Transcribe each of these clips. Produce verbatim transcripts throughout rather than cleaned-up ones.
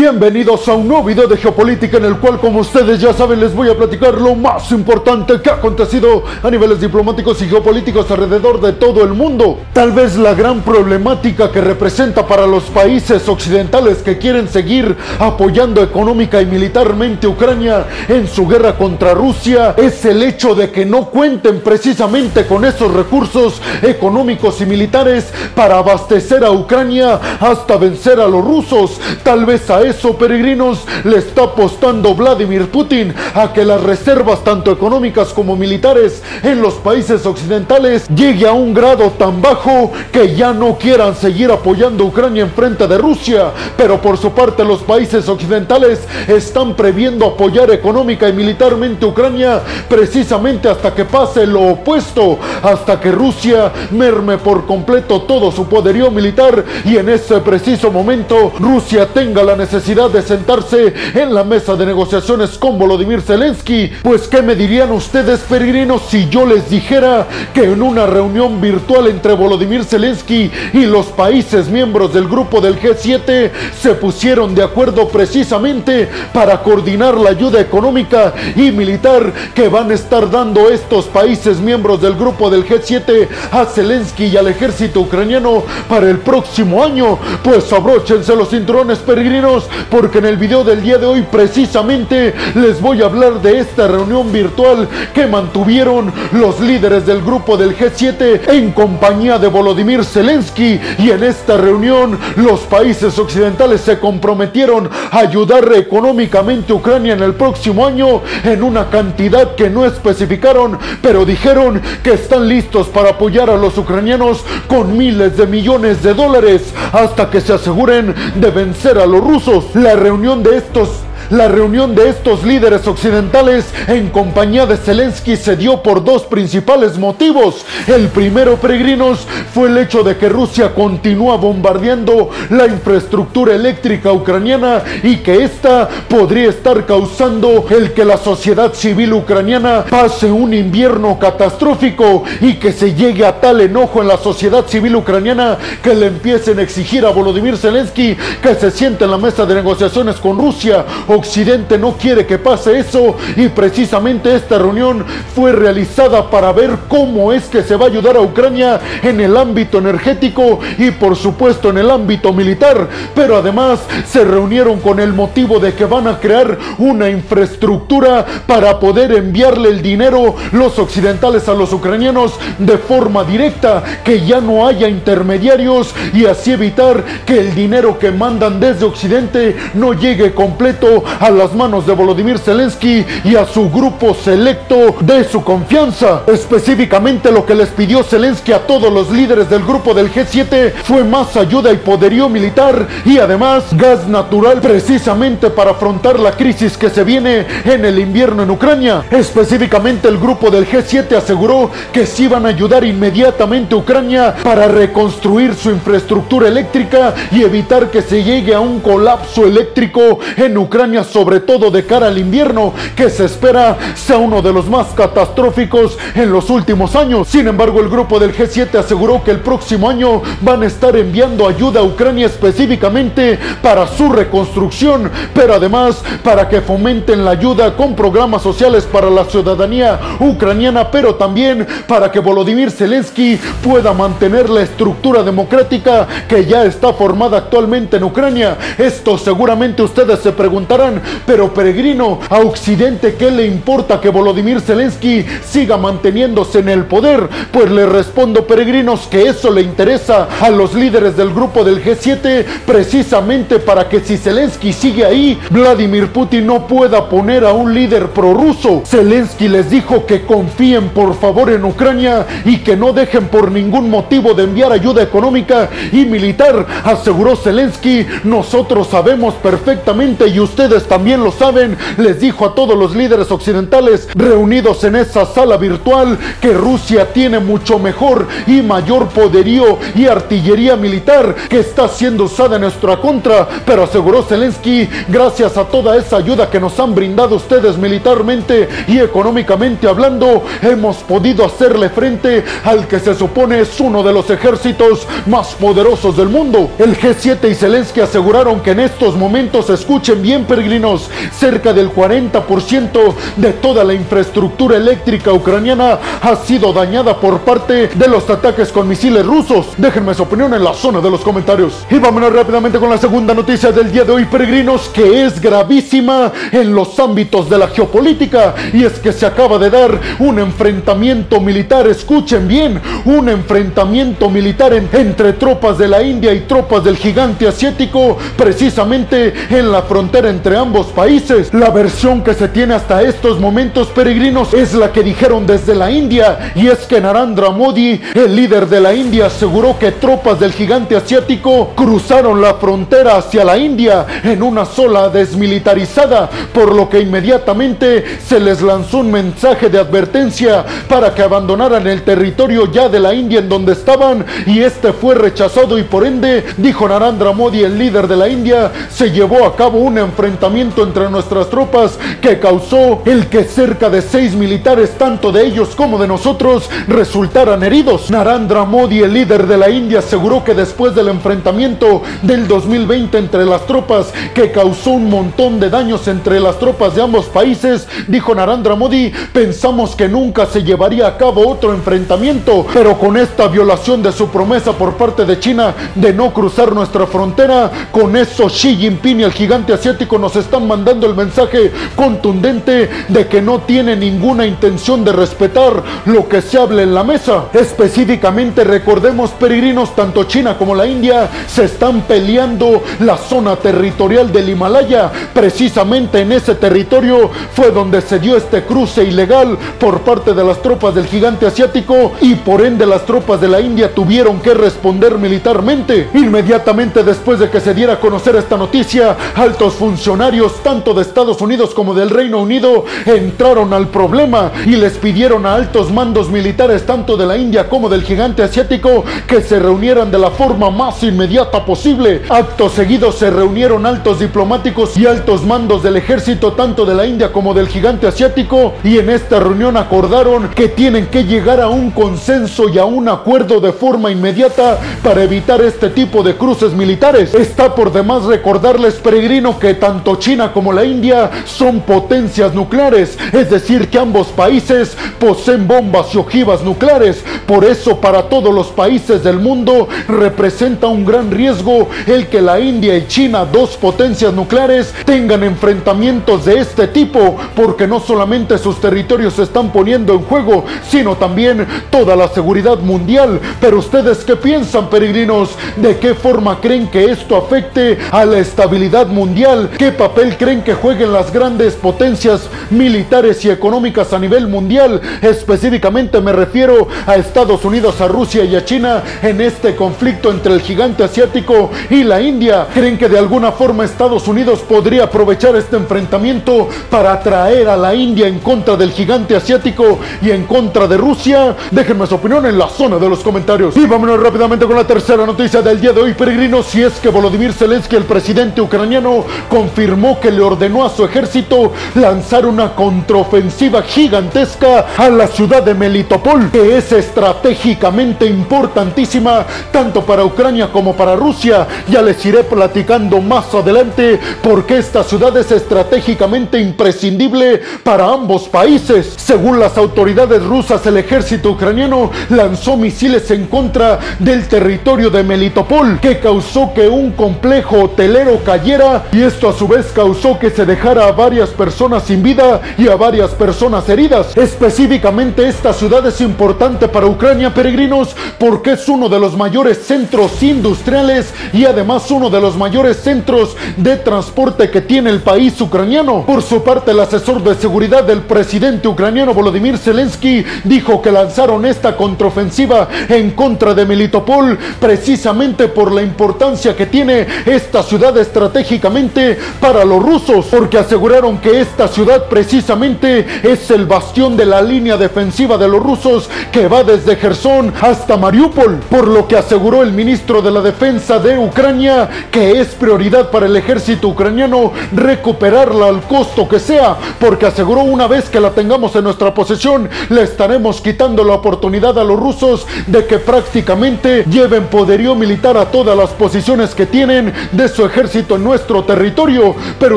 Bienvenidos a un nuevo video de geopolítica, en el cual, como ustedes ya saben, les voy a platicar lo más importante que ha acontecido a niveles diplomáticos y geopolíticos alrededor de todo el mundo. Tal vez la gran problemática que representa para los países occidentales que quieren seguir apoyando económica y militarmente a Ucrania en su guerra contra Rusia es el hecho de que no cuenten precisamente con esos recursos económicos y militares para abastecer a Ucrania hasta vencer a los rusos. Tal vez a A eso, peregrinos, le está apostando Vladimir Putin a que las reservas tanto económicas como militares en los países occidentales llegue a un grado tan bajo que ya no quieran seguir apoyando a Ucrania en frente de Rusia. Pero por su parte, los países occidentales están previendo apoyar económica y militarmente a Ucrania precisamente hasta que pase lo opuesto, hasta que Rusia merme por completo todo su poderío militar y en ese preciso momento Rusia tenga la necesidad necesidad de sentarse en la mesa de negociaciones con Volodymyr Zelensky. Pues ¿qué me dirían ustedes, peregrinos, si yo les dijera que en una reunión virtual entre Volodymyr Zelensky y los países miembros del grupo del G siete se pusieron de acuerdo precisamente para coordinar la ayuda económica y militar que van a estar dando estos países miembros del grupo del G siete a Zelensky y al ejército ucraniano para el próximo año? Pues abróchense los cinturones, peregrinos, porque en el video del día de hoy precisamente les voy a hablar de esta reunión virtual que mantuvieron los líderes del grupo del G siete en compañía de Volodymyr Zelensky. Y en esta reunión los países occidentales se comprometieron a ayudar económicamente a Ucrania en el próximo año en una cantidad que no especificaron, pero dijeron que están listos para apoyar a los ucranianos con miles de millones de dólares hasta que se aseguren de vencer a los rusos. La reunión de estos La reunión de estos líderes occidentales en compañía de Zelensky se dio por dos principales motivos. El primero, peregrinos, fue el hecho de que Rusia continúa bombardeando la infraestructura eléctrica ucraniana y que esta podría estar causando el que la sociedad civil ucraniana pase un invierno catastrófico y que se llegue a tal enojo en la sociedad civil ucraniana que le empiecen a exigir a Volodymyr Zelensky que se siente en la mesa de negociaciones con Rusia. Occidente no quiere que pase eso, y precisamente esta reunión fue realizada para ver cómo es que se va a ayudar a Ucrania en el ámbito energético y por supuesto en el ámbito militar. Pero además se reunieron con el motivo de que van a crear una infraestructura para poder enviarle el dinero los occidentales a los ucranianos de forma directa, que ya no haya intermediarios, y así evitar que el dinero que mandan desde Occidente no llegue completo a las manos de Volodymyr Zelensky y a su grupo selecto de su confianza. Específicamente lo que les pidió Zelensky a todos los líderes del grupo del G siete fue más ayuda y poderío militar, y además gas natural, precisamente para afrontar la crisis que se viene en el invierno en Ucrania. Específicamente el grupo del G siete aseguró que sí van a ayudar inmediatamente a Ucrania para reconstruir su infraestructura eléctrica y evitar que se llegue a un colapso eléctrico en Ucrania, sobre todo de cara al invierno, que se espera sea uno de los más catastróficos en los últimos años. Sin embargo, el grupo del G siete aseguró que el próximo año van a estar enviando ayuda a Ucrania específicamente para su reconstrucción, pero además para que fomenten la ayuda con programas sociales para la ciudadanía ucraniana, pero también para que Volodymyr Zelensky pueda mantener la estructura democrática que ya está formada actualmente en Ucrania. Esto seguramente ustedes se preguntarán: pero peregrino, a Occidente, ¿qué le importa que Volodymyr Zelensky siga manteniéndose en el poder? Pues le respondo, peregrinos, que eso le interesa a los líderes del grupo del G siete, precisamente para que si Zelensky sigue ahí, Vladimir Putin no pueda poner a un líder prorruso. Zelensky les dijo que confíen por favor en Ucrania y que no dejen por ningún motivo de enviar ayuda económica y militar. Aseguró Zelensky: nosotros sabemos perfectamente, y ustedes ustedes también lo saben, les dijo a todos los líderes occidentales reunidos en esa sala virtual que Rusia tiene mucho mejor y mayor poderío y artillería militar que está siendo usada en nuestra contra, pero aseguró Zelensky, gracias a toda esa ayuda que nos han brindado ustedes militarmente y económicamente hablando, hemos podido hacerle frente al que se supone es uno de los ejércitos más poderosos del mundo. El G siete y Zelensky aseguraron que en estos momentos, escuchen bien peregrinos, cerca del cuarenta por ciento de toda la infraestructura eléctrica ucraniana ha sido dañada por parte de los ataques con misiles rusos. Déjenme su opinión en la zona de los comentarios. Y vámonos rápidamente con la segunda noticia del día de hoy, peregrinos, que es gravísima en los ámbitos de la geopolítica, y es que se acaba de dar un enfrentamiento militar, escuchen bien, un enfrentamiento militar en, entre tropas de la India y tropas del gigante asiático, precisamente en la frontera entre ambos países. La versión que se tiene hasta estos momentos, peregrinos, es la que dijeron desde la India, y es que Narendra Modi, el líder de la India, aseguró que tropas del gigante asiático cruzaron la frontera hacia la India en una sola desmilitarizada, por lo que inmediatamente se les lanzó un mensaje de advertencia para que abandonaran el territorio ya de la India en donde estaban, y este fue rechazado, y por ende, dijo Narendra Modi, el líder de la India, se llevó a cabo un enfrentamiento entre nuestras tropas que causó el que cerca de seis militares, tanto de ellos como de nosotros, resultaran heridos. Narendra Modi, el líder de la India, aseguró que después del enfrentamiento del dos mil veinte entre las tropas, que causó un montón de daños entre las tropas de ambos países, dijo Narendra Modi, pensamos que nunca se llevaría a cabo otro enfrentamiento, pero con esta violación de su promesa por parte de China de no cruzar nuestra frontera, con eso Xi Jinping y el gigante asiático nos están mandando el mensaje contundente de que no tiene ninguna intención de respetar lo que se hable en la mesa. Específicamente, recordemos peregrinos, tanto China como la India se están peleando la zona territorial del Himalaya. Precisamente en ese territorio fue donde se dio este cruce ilegal por parte de las tropas del gigante asiático, y por ende las tropas de la India tuvieron que responder militarmente. Inmediatamente después de que se diera a conocer esta noticia, altos funcionarios tanto de Estados Unidos como del Reino Unido entraron al problema y les pidieron a altos mandos militares tanto de la India como del gigante asiático que se reunieran de la forma más inmediata posible. Acto seguido se reunieron altos diplomáticos y altos mandos del ejército tanto de la India como del gigante asiático, y en esta reunión acordaron que tienen que llegar a un consenso y a un acuerdo de forma inmediata para evitar este tipo de cruces militares. Está por demás recordarles, peregrino, que tanto China como la India son potencias nucleares, es decir que ambos países poseen bombas y ojivas nucleares. Por eso para todos los países del mundo representa un gran riesgo el que la India y China, dos potencias nucleares, tengan enfrentamientos de este tipo, porque no solamente sus territorios se están poniendo en juego, sino también toda la seguridad mundial. Pero ustedes, ¿qué piensan, peregrinos? ¿De qué forma creen que esto afecte a la estabilidad mundial? ¿Qué papel creen que jueguen las grandes potencias militares y económicas a nivel mundial? Específicamente me refiero a Estados Unidos, a Rusia y a China en este conflicto entre el gigante asiático y la India. ¿Creen que de alguna forma Estados Unidos podría aprovechar este enfrentamiento para atraer a la India en contra del gigante asiático y en contra de Rusia? Déjenme su opinión en la zona de los comentarios. Y vámonos rápidamente con la tercera noticia del día de hoy, peregrinos, y es que Volodymyr Zelensky, el presidente ucraniano, confirmó que le ordenó a su ejército lanzar una contraofensiva gigantesca a la ciudad de Melitopol, que es estratégicamente importantísima tanto para Ucrania como para Rusia. Ya les iré platicando más adelante porque esta ciudad es estratégicamente imprescindible para ambos países. Según las autoridades rusas, el ejército ucraniano lanzó misiles en contra del territorio de Melitopol, que causó que un complejo hotelero cayera, y esto a su vez causó que se dejara a varias personas sin vida y a varias personas heridas. Específicamente esta ciudad es importante para Ucrania, peregrinos, porque es uno de los mayores centros industriales y además uno de los mayores centros de transporte que tiene el país ucraniano. Por su parte, el asesor de seguridad del presidente ucraniano Volodymyr Zelensky dijo que lanzaron esta contraofensiva en contra de Melitopol precisamente por la importancia que tiene esta ciudad estratégicamente para los rusos, porque aseguraron que esta ciudad precisamente es el bastión de la línea defensiva de los rusos que va desde Jersón hasta Mariupol, por lo que aseguró el ministro de la Defensa de Ucrania que es prioridad para el ejército ucraniano recuperarla al costo que sea, porque aseguró una vez que la tengamos en nuestra posesión, le estaremos quitando la oportunidad a los rusos de que prácticamente lleven poderío militar a todas las posiciones que tienen de su ejército en nuestro territorio. Pero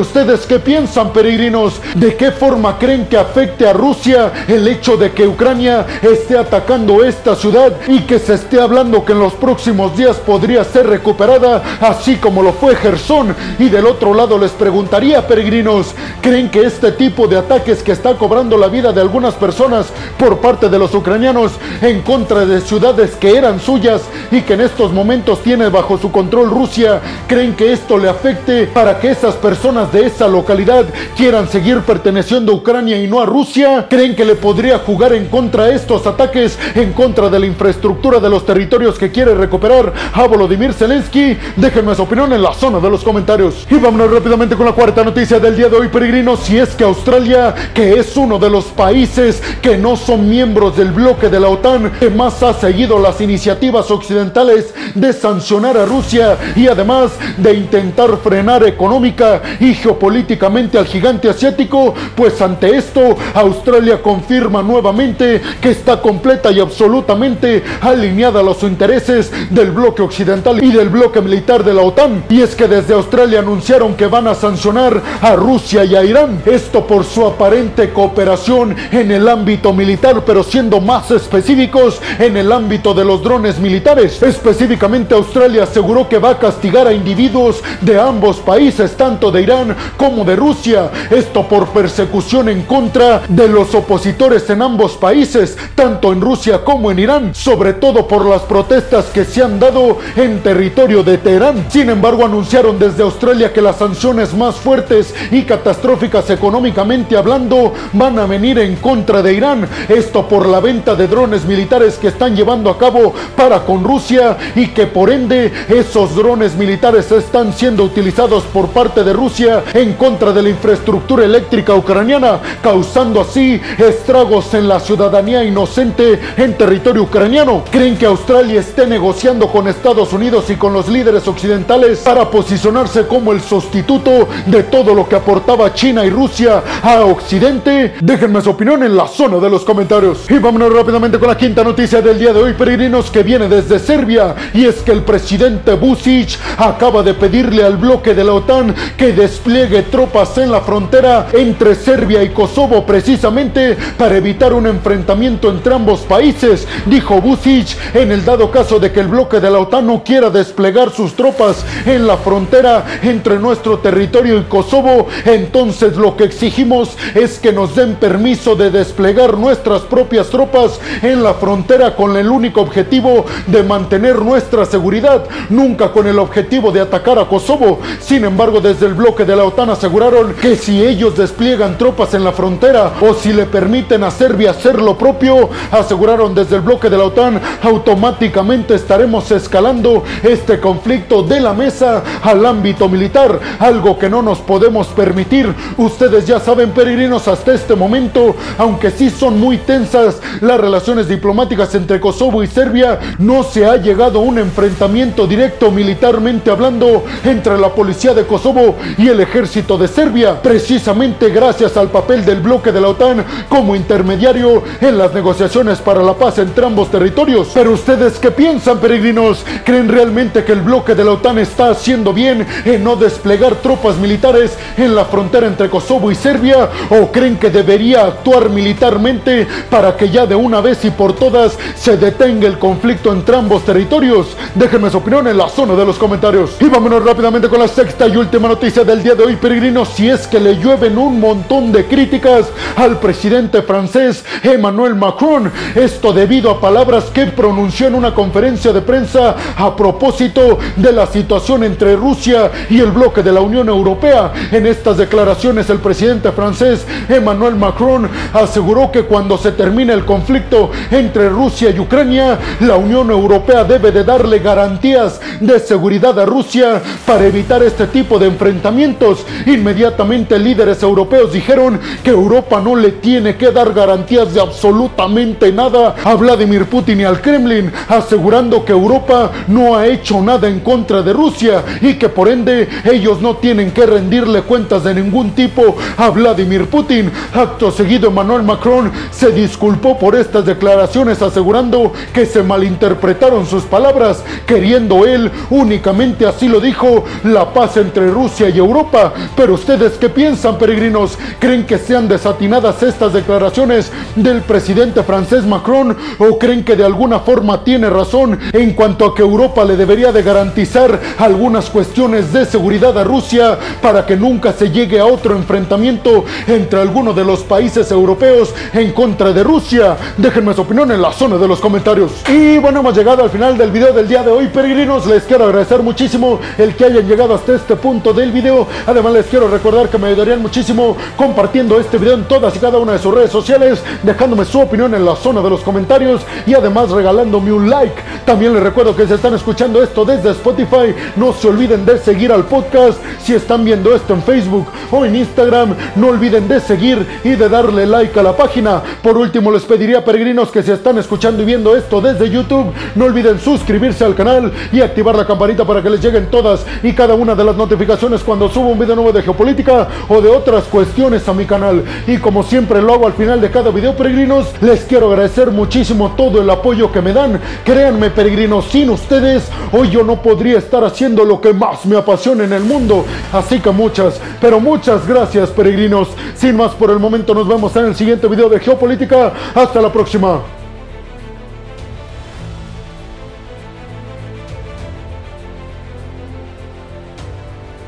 ustedes, ¿qué piensan, peregrinos? ¿De qué forma creen que afecte a Rusia el hecho de que Ucrania esté atacando esta ciudad y que se esté hablando que en los próximos días podría ser recuperada, así como lo fue Jersón? Y del otro lado les preguntaría, peregrinos, ¿creen que este tipo de ataques que está cobrando la vida de algunas personas por parte de los ucranianos en contra de ciudades que eran suyas y que en estos momentos tiene bajo su control Rusia, creen que esto le afecte para que esas personas de esa localidad quieran seguir perteneciendo a Ucrania y no a Rusia? ¿Creen que le podría jugar en contra estos ataques, en contra de la infraestructura de los territorios que quiere recuperar a Volodymyr Zelensky? Déjenme su opinión en la zona de los comentarios. Y vámonos rápidamente con la cuarta noticia del día de hoy, peregrinos. Si es que Australia, que es uno de los países que no son miembros del bloque de la OTAN, que más ha seguido las iniciativas occidentales de sancionar a Rusia y además de intentar frenar económica y geopolíticamente al gigante asiático, pues ante esto Australia confirma nuevamente que está completa y absolutamente alineada a los intereses del bloque occidental y del bloque militar de la OTAN. Y es que desde Australia anunciaron que van a sancionar a Rusia y a Irán, esto por su aparente cooperación en el ámbito militar, pero siendo más específicos en el ámbito de los drones militares. Específicamente, Australia aseguró que va a castigar a individuos de ambos países, tanto de Irán como de Rusia, esto por persecución en contra de los opositores en ambos países, tanto en Rusia como en Irán, sobre todo por las protestas que se han dado en territorio de Teherán. Sin embargo, anunciaron desde Australia que las sanciones más fuertes y catastróficas económicamente hablando van a venir en contra de Irán, esto por la venta de drones militares que están llevando a cabo para con Rusia, y que por ende esos drones militares están siendo utilizados por parte de Rusia en contra de la infraestructura eléctrica ucraniana, causando así estragos en la ciudadanía inocente en territorio ucraniano. ¿Creen que Australia esté negociando con Estados Unidos y con los líderes occidentales para posicionarse como el sustituto de todo lo que aportaba China y Rusia a Occidente? Déjenme su opinión en la zona de los comentarios. Y vámonos rápidamente con la quinta noticia del día de hoy, peregrinos, que viene desde Serbia, y es que el presidente Vučić acaba de pedirle al bloque de la OTAN que despliegue tropas en la frontera entre Serbia y Kosovo, precisamente para evitar un enfrentamiento entre ambos países. Dijo Vučić, en el dado caso de que el bloque de la OTAN no quiera desplegar sus tropas en la frontera entre nuestro territorio y Kosovo, entonces lo que exigimos es que nos den permiso de desplegar nuestras propias tropas en la frontera con el único objetivo de mantener nuestra seguridad, nunca con el objetivo de atacar a Kosovo. Sin embargo, desde el bloque de la OTAN aseguraron que si ellos despliegan tropas en la frontera o si le permiten a Serbia hacer lo propio, aseguraron desde el bloque de la OTAN, automáticamente estaremos escalando este conflicto de la mesa al ámbito militar, algo que no nos podemos permitir. Ustedes ya saben, peregrinos, hasta este momento, aunque sí son muy tensas las relaciones diplomáticas entre Kosovo y Serbia, no se ha llegado a un enfrentamiento directo militarmente hablando entre la policía de Kosovo y el ejército de Serbia, precisamente gracias al papel del bloque de la OTAN como intermediario en las negociaciones para la paz entre ambos territorios. Pero ustedes, ¿qué piensan, peregrinos? ¿Creen realmente que el bloque de la OTAN está haciendo bien en no desplegar tropas militares en la frontera entre Kosovo y Serbia, o creen que debería actuar militarmente para que ya de una vez y por todas se detenga el conflicto entre ambos territorios? Déjenme su opinión en la zona de los comentarios. Y vámonos rápidamente con la sexta y última noticia del día de hoy, peregrinos, si es que le llueven un montón de críticas al presidente francés Emmanuel Macron, esto debido a palabras que pronunció en una conferencia de prensa a propósito de la situación entre Rusia y el bloque de la Unión Europea. En estas declaraciones, el presidente francés Emmanuel Macron aseguró que cuando se termine el conflicto entre Rusia y Ucrania, la Unión Europea debe de darle garantías de seguridad a Rusia para evitar este tipo de enfrentamientos enfrentamientos. Inmediatamente líderes europeos dijeron que Europa no le tiene que dar garantías de absolutamente nada a Vladimir Putin y al Kremlin, asegurando que Europa no ha hecho nada en contra de Rusia y que por ende ellos no tienen que rendirle cuentas de ningún tipo a Vladimir Putin. Acto seguido, Emmanuel Macron se disculpó por estas declaraciones, asegurando que se malinterpretaron sus palabras, queriendo él únicamente, así lo dijo, la paz entre Rusia y Europa. Pero ustedes, ¿qué piensan, peregrinos? ¿Creen que sean desatinadas estas declaraciones del presidente francés Macron, o creen que de alguna forma tiene razón en cuanto a que Europa le debería de garantizar algunas cuestiones de seguridad a Rusia para que nunca se llegue a otro enfrentamiento entre alguno de los países europeos en contra de Rusia? Déjenme su opinión en la zona de los comentarios. Y bueno, hemos llegado al final del video del día de hoy, peregrinos. Les quiero agradecer muchísimo el que hayan llegado hasta este punto del video. Además, les quiero recordar que me ayudarían muchísimo compartiendo este video en todas y cada una de sus redes sociales, dejándome su opinión en la zona de los comentarios y además regalándome un like. También les recuerdo que si están escuchando esto desde Spotify, no se olviden de seguir al podcast. Si están viendo esto en Facebook o en Instagram, no olviden de seguir y de darle like a la página. Por último, les pediría, peregrinos, que si están escuchando y viendo esto desde YouTube, no olviden suscribirse al canal y activar la campanita para que les lleguen todas y cada una de las notificaciones cuando subo un video nuevo de geopolítica o de otras cuestiones a mi canal. Y como siempre lo hago al final de cada video, peregrinos, les quiero agradecer muchísimo todo el apoyo que me dan. Créanme, peregrinos, sin ustedes hoy yo no podría estar haciendo lo que más me apasiona en el mundo. Así que muchas, pero muchas gracias, peregrinos. Sin más por el momento, nos vemos en el siguiente video de geopolítica. Hasta la próxima.